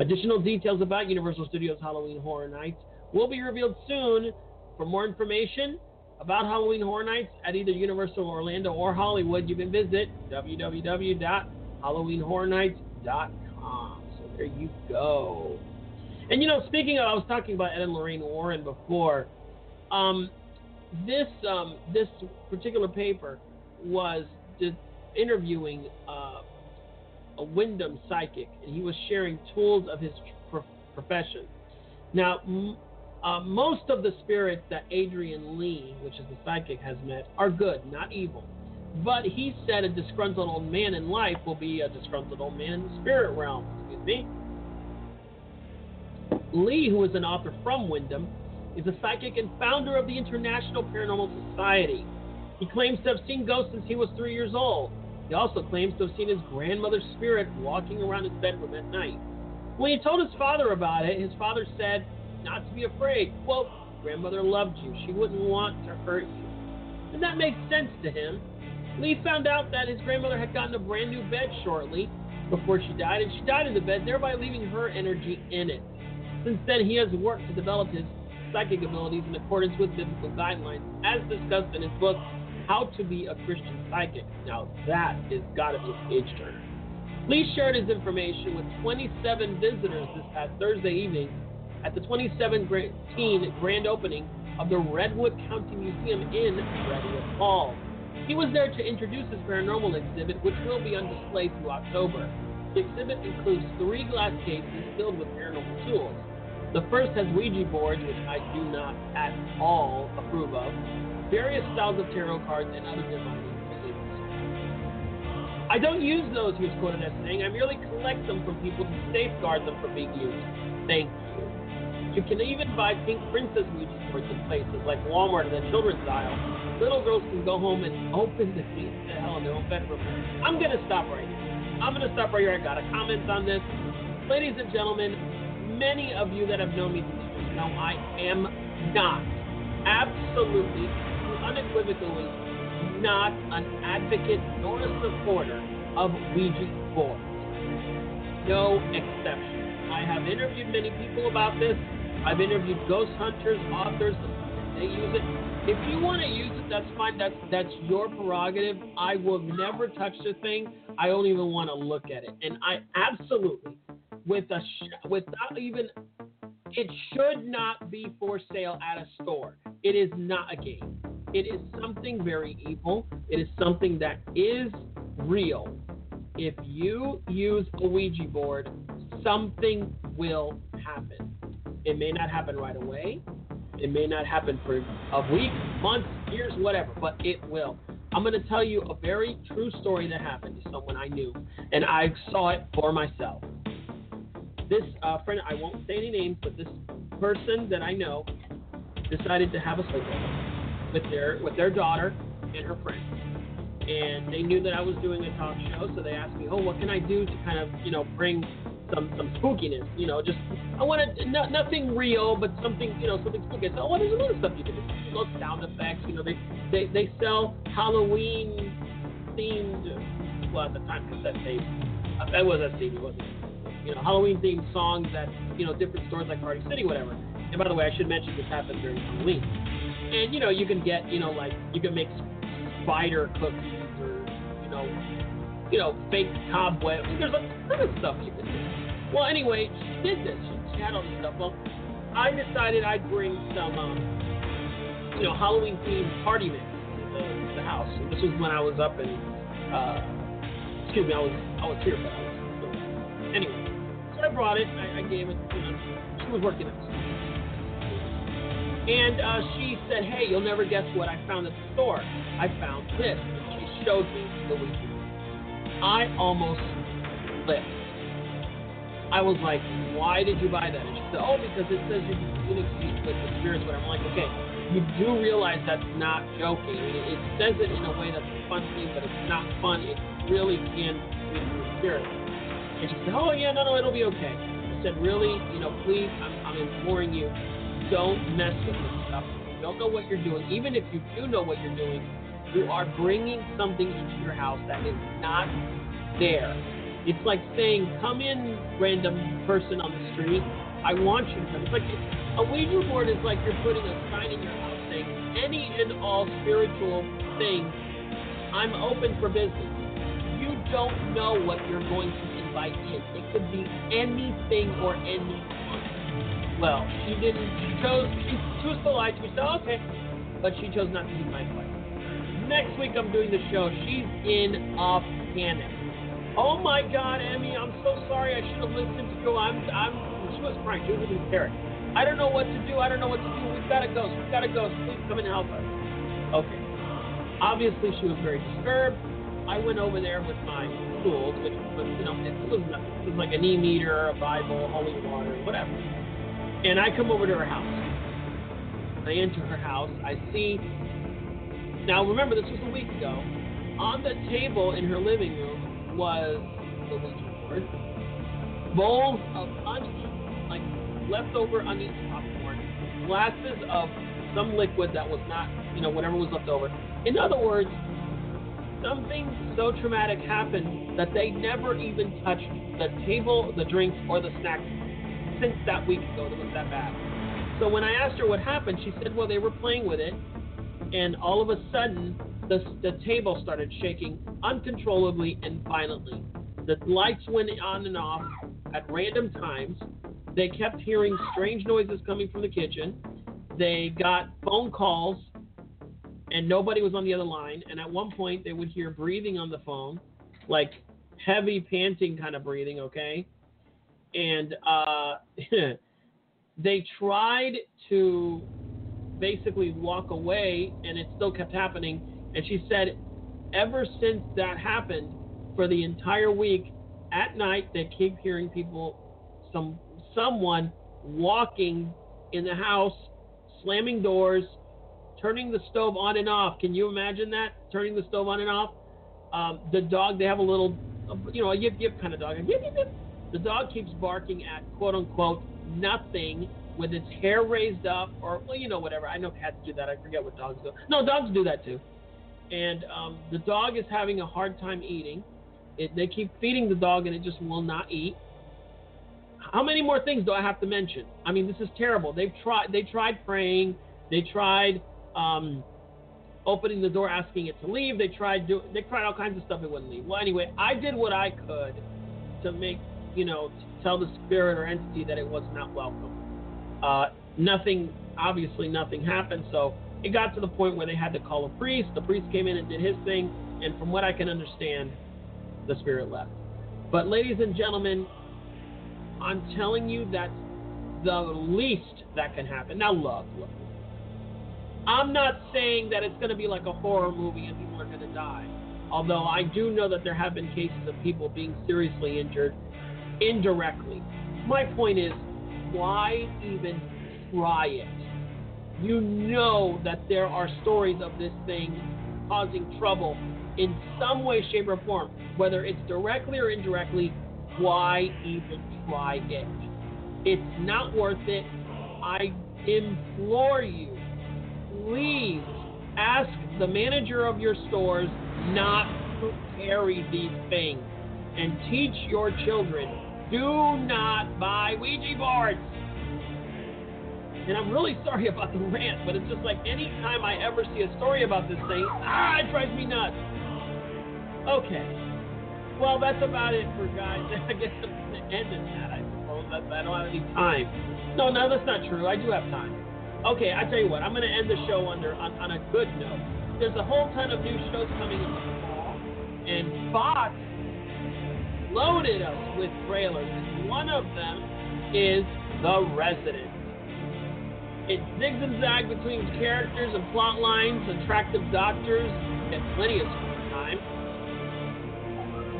Additional details about Universal Studios Halloween Horror Nights will be revealed soon. For more information about Halloween Horror Nights at either Universal Orlando or Hollywood, you can visit w w w dot halloween horror nights dot com. So there you go. And, you know, speaking of, I was talking about Ed and Lorraine Warren before. Um, this um, this particular paper was just interviewing uh, a Wyndham psychic, and he was sharing tools of his pro- profession. Now, m- uh, most of the spirits that Adrian Lee, which is the psychic, has met are good, not evil. But he said a disgruntled old man in life will be a disgruntled old man in the spirit realm. Excuse me. Lee, who is an author from Wyndham, is a psychic and founder of the International Paranormal Society. He claims to have seen ghosts since he was three years old. He also claims to have seen his grandmother's spirit walking around his bedroom at night. When he told his father about it, his father said not to be afraid. Quote, grandmother loved you. She wouldn't want to hurt you. And that makes sense to him. Lee found out that his grandmother had gotten a brand new bed shortly before she died, and she died in the bed, thereby leaving her energy in it. Since then, he has worked to develop his psychic abilities in accordance with biblical guidelines, as discussed in his book, How to Be a Christian Psychic. Now, that has got to be a page turner. Lee shared his information with twenty-seven visitors this past Thursday evening at the twenty seventeen grand opening of the Redwood County Museum in Redwood Falls. He was there to introduce his paranormal exhibit, which will be on display through October. The exhibit includes three glass cases filled with paranormal tools. The first has Ouija boards, which I do not at all approve of, various styles of tarot cards, and other demonic things. I don't use those, he was quoted as saying. I merely collect them from people to safeguard them from being used. Thank you. You can even buy Pink Princess Ouija boards in places like Walmart and the children's aisle. Little girls can go home and open the feet to hell in their own bedroom. I'm going to stop right here. I'm going to stop right here. I got a comment on this. Ladies and gentlemen, many of you that have known me since years know I am not, absolutely, unequivocally not an advocate nor a supporter of Ouija boards. No exception. I have interviewed many people about this. I've interviewed ghost hunters, authors, and they use it. If you want to use it, that's fine. That's, that's your prerogative. I will never touch the thing. I don't even want to look at it. And I absolutely, with a, without even... It should not be for sale at a store. It is not a game. It is something very evil. It is something that is real. If you use a Ouija board, something will happen. It may not happen right away. It may not happen for a week, months, years, whatever, but it will. I'm going to tell you a very true story that happened to someone I knew, and I saw it for myself. This uh, friend, I won't say any names, but this person that I know decided to have a sleepover with their with their daughter and her friend. And they knew that I was doing a talk show, so they asked me, oh, what can I do to kind of, you know, bring some, some spookiness? You know, just, I want to, no, nothing real, but something, you know, something spooky. So, oh, there's a lot of stuff you can do. You know, sound effects, you know, they, they, they sell Halloween-themed, well, at the time, cassette tapes. That was a C D, wasn't it? You know, Halloween-themed songs at, you know, different stores like Party City, whatever. And by the way, I should mention this happened during Halloween. And, you know, you can get, you know, like, you can make spider cookies or, you know, you know, fake cobwebs. There's a ton of stuff you can do. Well, anyway, she did this. She had all this stuff. Well, I decided I'd bring some, um, you know, Halloween-themed party mix to the house. And this was when I was up in, uh, excuse me, I was I was here, but I was so, anyway. So I brought it. I, I gave it. You know, she was working on it. And uh, she said, hey, you'll never guess what I found at the store. I found this. And she showed me the weekend. I almost flipped. I was like, why did you buy that? And she said, oh, because it says you can exceed the spirits. But I'm like, okay, you do realize that's not joking. It says it in a way that's a fun thing, but it's not fun. It really can exceed the spirit. And she said, oh, yeah, no, no, it'll be okay. I said, really? You know, please, I'm, I'm imploring you. Don't mess with this stuff. You don't know what you're doing. Even if you do know what you're doing, you are bringing something into your house that is not there. It's like saying, come in, random person on the street. I want you to come. It's like a Ouija board is like you're putting a sign in your house saying, any and all spiritual things, I'm open for business. You don't know what you're going to invite in. It could be anything or anything. Well, she didn't, she chose, she, she was polite, she said, okay, but she chose not to be my wife. Next week I'm doing the show, she's in a panic. Oh my God, Emmy, I'm so sorry, I should have listened to you, I'm, I'm, she was crying, she was in hysteric. I don't know what to do, I don't know what to do, we've got a ghost, we've got a ghost, please come and help us. Okay. Obviously she was very disturbed. I went over there with my tools, which was, you know, it was nothing. It was like an e-meter, a Bible, holy water, whatever. And I come over to her house. I enter her house. I see. Now, remember, this was a week ago. On the table in her living room was the Ouija board, bowls of uneaten, like leftover uneaten popcorn, glasses of some liquid that was not, you know, whatever was left over. In other words, something so traumatic happened that they never even touched the table, the drinks, or the snacks. Since that week ago, it was that bad. So when I asked her what happened, she said, well, they were playing with it, and all of a sudden, the, the table started shaking uncontrollably and violently. The lights went on and off at random times. They kept hearing strange noises coming from the kitchen. They got phone calls, and nobody was on the other line. And at one point, they would hear breathing on the phone, like heavy panting kind of breathing, okay? And uh, they tried to basically walk away, and it still kept happening. And she said, ever since that happened, for the entire week, at night, they keep hearing people, some someone walking in the house, slamming doors, turning the stove on and off. Can you imagine that? Turning the stove on and off. Um, the dog, they have a little, you know, a yip yip kind of dog. A yip yip yip. The dog keeps barking at, quote unquote, nothing with its hair raised up or, well, you know, whatever. I know cats do that. I forget what dogs do. No, dogs do that too. And um, the dog is having a hard time eating. It, they keep feeding the dog and it just will not eat. How many more things do I have to mention? I mean, this is terrible. They've tried, they tried praying. They tried um, opening the door, asking it to leave. They tried, do, they tried all kinds of stuff. It wouldn't leave. Well, anyway, I did what I could to make, you know, to tell the spirit or entity that it was not welcome. Uh, nothing, obviously nothing happened, so it got to the point where they had to call a priest. The priest came in and did his thing, and from what I can understand, the spirit left. But ladies and gentlemen, I'm telling you that's the least that can happen. Now look, look. I'm not saying that it's going to be like a horror movie and people are going to die, although I do know that there have been cases of people being seriously injured indirectly. My point is, why even try it? You know that there are stories of this thing causing trouble in some way, shape, or form. Whether it's directly or indirectly, why even try it? It's not worth it. I implore you, please ask the manager of your stores not to carry these things. And teach your children, do not buy Ouija boards. And I'm really sorry about the rant, but it's just like any time I ever see a story about this thing, ah, it drives me nuts. Okay. well, that's about it for guys. I guess the end of that, I suppose. I don't have any time. No, no, that's not true. I do have time. Okay, I tell you what. I'm going to end the show under on, on a good note. There's a whole ton of new shows coming in the fall, and Fox loaded us with trailers. And one of them is The Resident. It zigs and zags between characters and plot lines, attractive doctors, and plenty of screen time.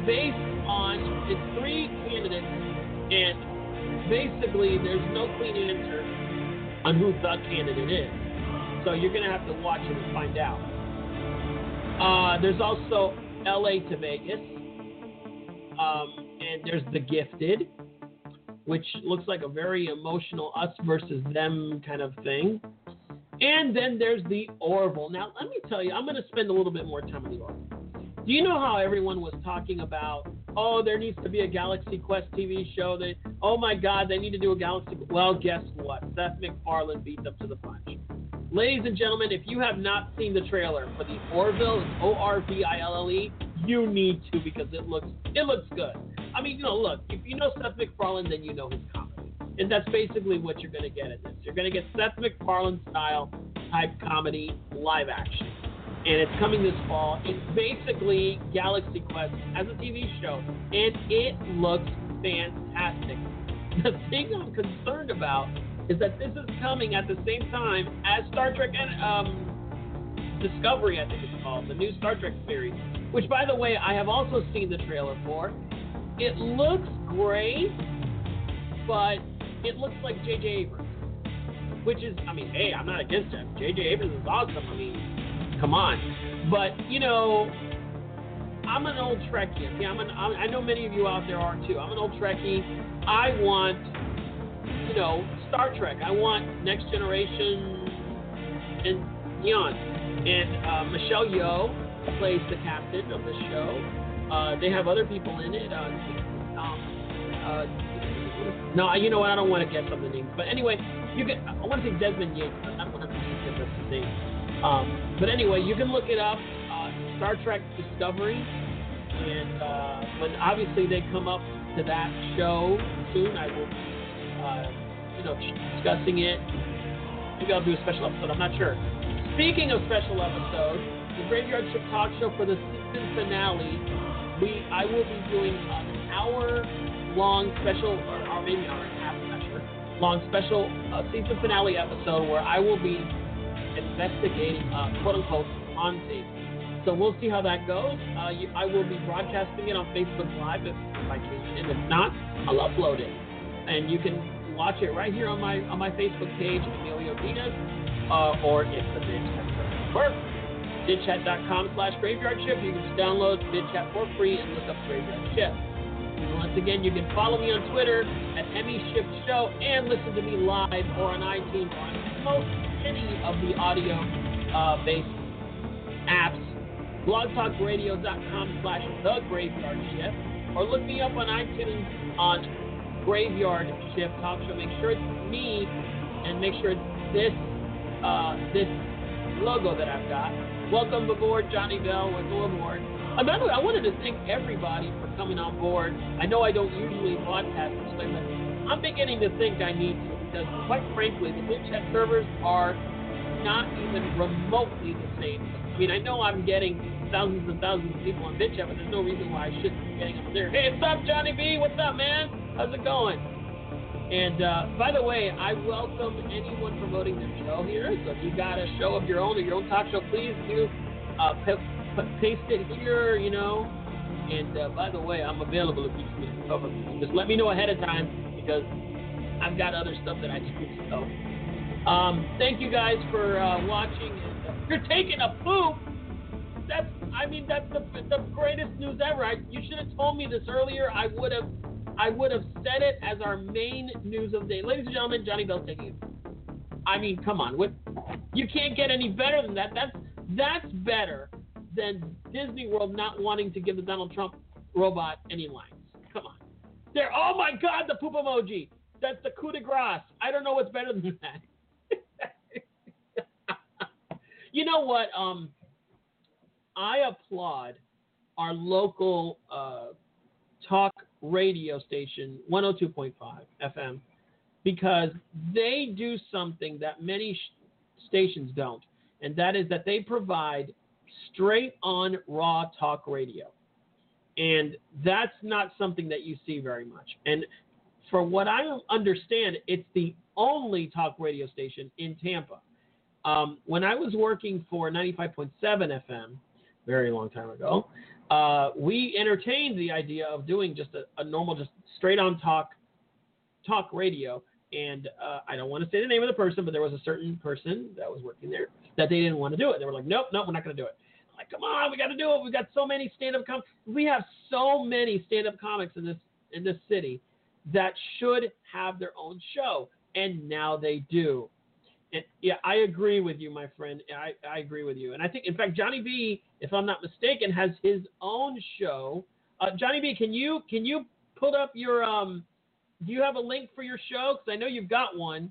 Based on its three candidates, and basically there's no clean answer on who the candidate is. So you're going to have to watch it and find out. Uh, there's also L A to Vegas. Um, and there's The Gifted, which looks like a very emotional us versus them kind of thing. And then there's The Orville. Now, let me tell you, I'm going to spend a little bit more time on The Orville. Do you know how everyone was talking about, oh, there needs to be a Galaxy Quest T V show. That, oh, my God, they need to do a Galaxy. Well, guess what? Seth MacFarlane beat them to the punch. Ladies and gentlemen, if you have not seen the trailer for The Orville, it's O R V I L L E, you need to because it looks it looks good. I mean, you know, look, if you know Seth MacFarlane, then you know his comedy. And that's basically what you're going to get in this. You're going to get Seth MacFarlane-style type comedy live action. And it's coming this fall. It's basically Galaxy Quest as a T V show. And it looks fantastic. The thing I'm concerned about is that this is coming at the same time as Star Trek and um, Discovery, I think it's called, the new Star Trek series, which, by the way, I have also seen the trailer for. It looks great, but it looks like J J. Abrams, which is, I mean, hey, I'm not against him. J J. Abrams is awesome. I mean, come on. But, you know, I'm an old Trekkie. Yeah, I'm an, I'm, I know many of you out there are, too. I'm an old Trekkie. I want... You know, Star Trek. I want Next Generation and beyond. And uh, Michelle Yeoh plays the captain of the show. Uh, they have other people in it. Uh, um, uh, no, you know what? I don't want to guess on the names. But anyway, you can. I want to say Desmond Yates, but I don't want to say that's his name. Um, but anyway, you can look it up. Uh, Star Trek Discovery. And uh, when obviously they come up to that show soon, I will. Uh, you know, discussing it. Maybe I'll do a special episode. I'm not sure. Speaking of special episodes, the Graveyard Shift Talk Show for the season finale, we I will be doing an hour-long special, or, or maybe an hour and a half, I'm not sure, long special uh, season finale episode where I will be investigating, uh, quote-unquote, haunting. So we'll see how that goes. Uh, you, I will be broadcasting it on Facebook Live if, if I can, and if not, I'll upload it. And you can watch it right here on my on my Facebook page, Emilio Diaz, uh, or if the BitChat doesn't work, bitchat dot com slash graveyard shift. You can just download BitChat for free and look up Graveyard Shift. And once again, you can follow me on Twitter at EmiShiftShow and listen to me live or on iTunes or on most any of the audio-based uh, apps. blog talk radio dot com slash the graveyard shift, or look me up on iTunes on Graveyard Shift Talk Show. Make sure it's me, and make sure it's this uh, this logo that I've got. Welcome aboard, Johnny Bell. Welcome aboard. And by the way, I wanted to thank everybody for coming on board. I know I don't usually broadcast this way, but I'm beginning to think I need to because, quite frankly, the WinChat servers are not even remotely the same. I mean, I know I'm getting thousands and thousands of people on WinChat, but there's no reason why I shouldn't be getting up there. Hey, what's up, Johnny B? What's up, man? How's it going? And uh, by the way, I welcome anyone promoting their show here. So if you got a show of your own or your own talk show, please do uh, p- p- paste it here, you know. And uh, by the way, I'm available if you need cover. Just let me know ahead of time because I've got other stuff that I do. So um, thank you guys for uh, watching. If you're taking a poop. That's I mean that's the the greatest news ever. I, you should have told me this earlier. I would have. I would have said it as our main news of the day. Ladies and gentlemen, Johnny Bell's taking it. I mean, come on. What, you can't get any better than that. That's that's better than Disney World not wanting to give the Donald Trump robot any lines. Come on. There. Oh, my God, the poop emoji. That's the coup de grace. I don't know what's better than that. You know what? Um, I applaud our local uh, talk radio station, one oh two point five F M, because they do something that many sh- stations don't, and that is that they provide straight on raw talk radio. And that's not something that you see very much. And for what I understand, it's the only talk radio station in Tampa. Um, when I was working for ninety-five point seven F M, very long time ago, uh, we entertained the idea of doing just a, a normal, just straight on talk, talk radio. And uh, I don't want to say the name of the person, but there was a certain person that was working there that they didn't want to do it. They were like, nope, nope, we're not going to do it. I'm like, come on, we got to do it. We've got so many stand-up comics. We have so many stand-up comics in this in this city that should have their own show. And now they do. And yeah, I agree with you, my friend. I, I agree with you. And I think, in fact, Johnny B, if I'm not mistaken, has his own show. Uh, Johnny B, can you can you put up your um? Do you have a link for your show? Because I know you've got one,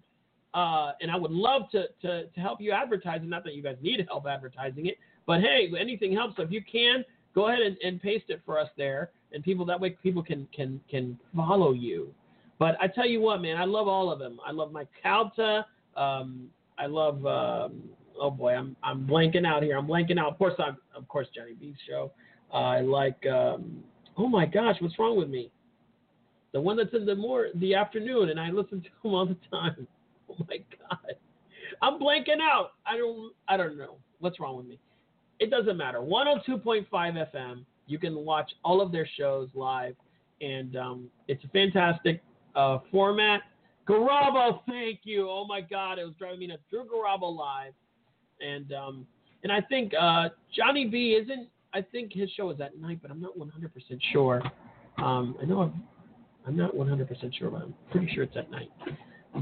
uh, and I would love to, to to help you advertise it. Not that you guys need help advertising it, but hey, anything helps. So if you can, go ahead and, and paste it for us there, and people that way people can can can follow you. But I tell you what, man, I love all of them. I love my Calta. Um, I love, um, oh boy, I'm, I'm blanking out here. I'm blanking out. Of course, I'm, of course, Johnny B's show. Uh, I like, um, oh my gosh, what's wrong with me? The one that's in the more, the afternoon, and I listen to him all the time. Oh my God. I'm blanking out. I don't, I don't know what's wrong with me. It doesn't matter. one oh two point five F M. You can watch all of their shows live, and, um, it's a fantastic, uh, format. Garabo, thank you. Oh, my God. It was driving me nuts. Drew Garabo live. And um, and I think uh, Johnny B isn't – I think his show is at night, but I'm not one hundred percent sure. Um, I know I'm, I'm not one hundred percent sure, but I'm pretty sure it's at night.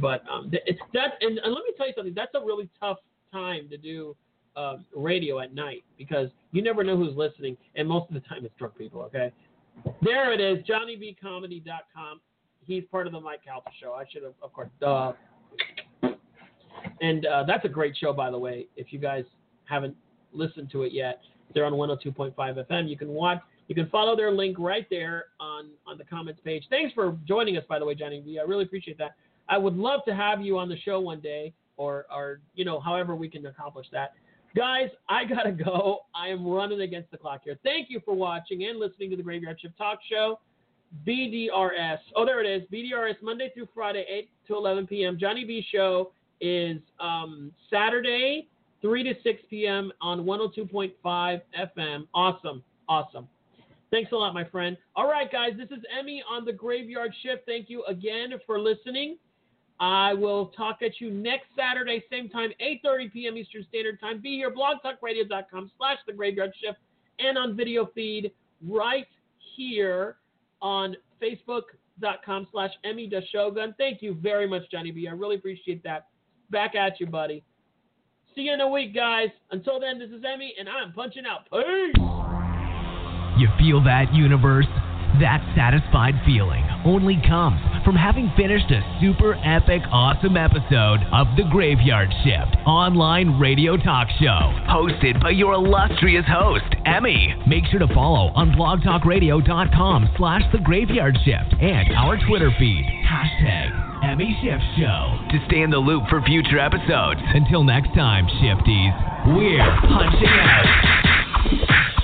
But um, it's that – and let me tell you something. That's a really tough time to do uh, radio at night because you never know who's listening, and most of the time it's drunk people, okay? There it is, johnny b comedy dot com. He's part of the Mike Calta show. I should have, of course. Uh, and uh, that's a great show, by the way. If you guys haven't listened to it yet, they're on one oh two point five F M. You can watch. You can follow their link right there on, on the comments page. Thanks for joining us, by the way, Johnny B. I really appreciate that. I would love to have you on the show one day, or or you know, however we can accomplish that. Guys, I gotta go. I am running against the clock here. Thank you for watching and listening to the Graveyard Shift Talk Show. B D R S. Oh, there it is. B D R S, Monday through Friday, eight to eleven p.m. Johnny B show is um, Saturday, three to six p.m. on one oh two point five F M. Awesome. Awesome. Thanks a lot, my friend. All right, guys. This is Emmy on the Graveyard Shift. Thank you again for listening. I will talk at you next Saturday, same time, eight thirty p.m. Eastern Standard Time. Be here, blogtalkradio.com slash the Graveyard Shift, and on video feed right here on facebook.com slash Emmy Da Shogun. Thank you very much, Johnny B. I really appreciate that. Back at you, buddy. See you in a week, guys. Until then, this is Emmy, and I'm punching out. Peace! You feel that, universe? That satisfied feeling only comes from having finished a super epic, awesome episode of The Graveyard Shift online radio talk show, hosted by your illustrious host, Emmy. Make sure to follow on blogtalkradio.com slash The Graveyard Shift and our Twitter feed, hashtag Emmy Shift Show, to stay in the loop for future episodes. Until next time, Shifties, we're punching out.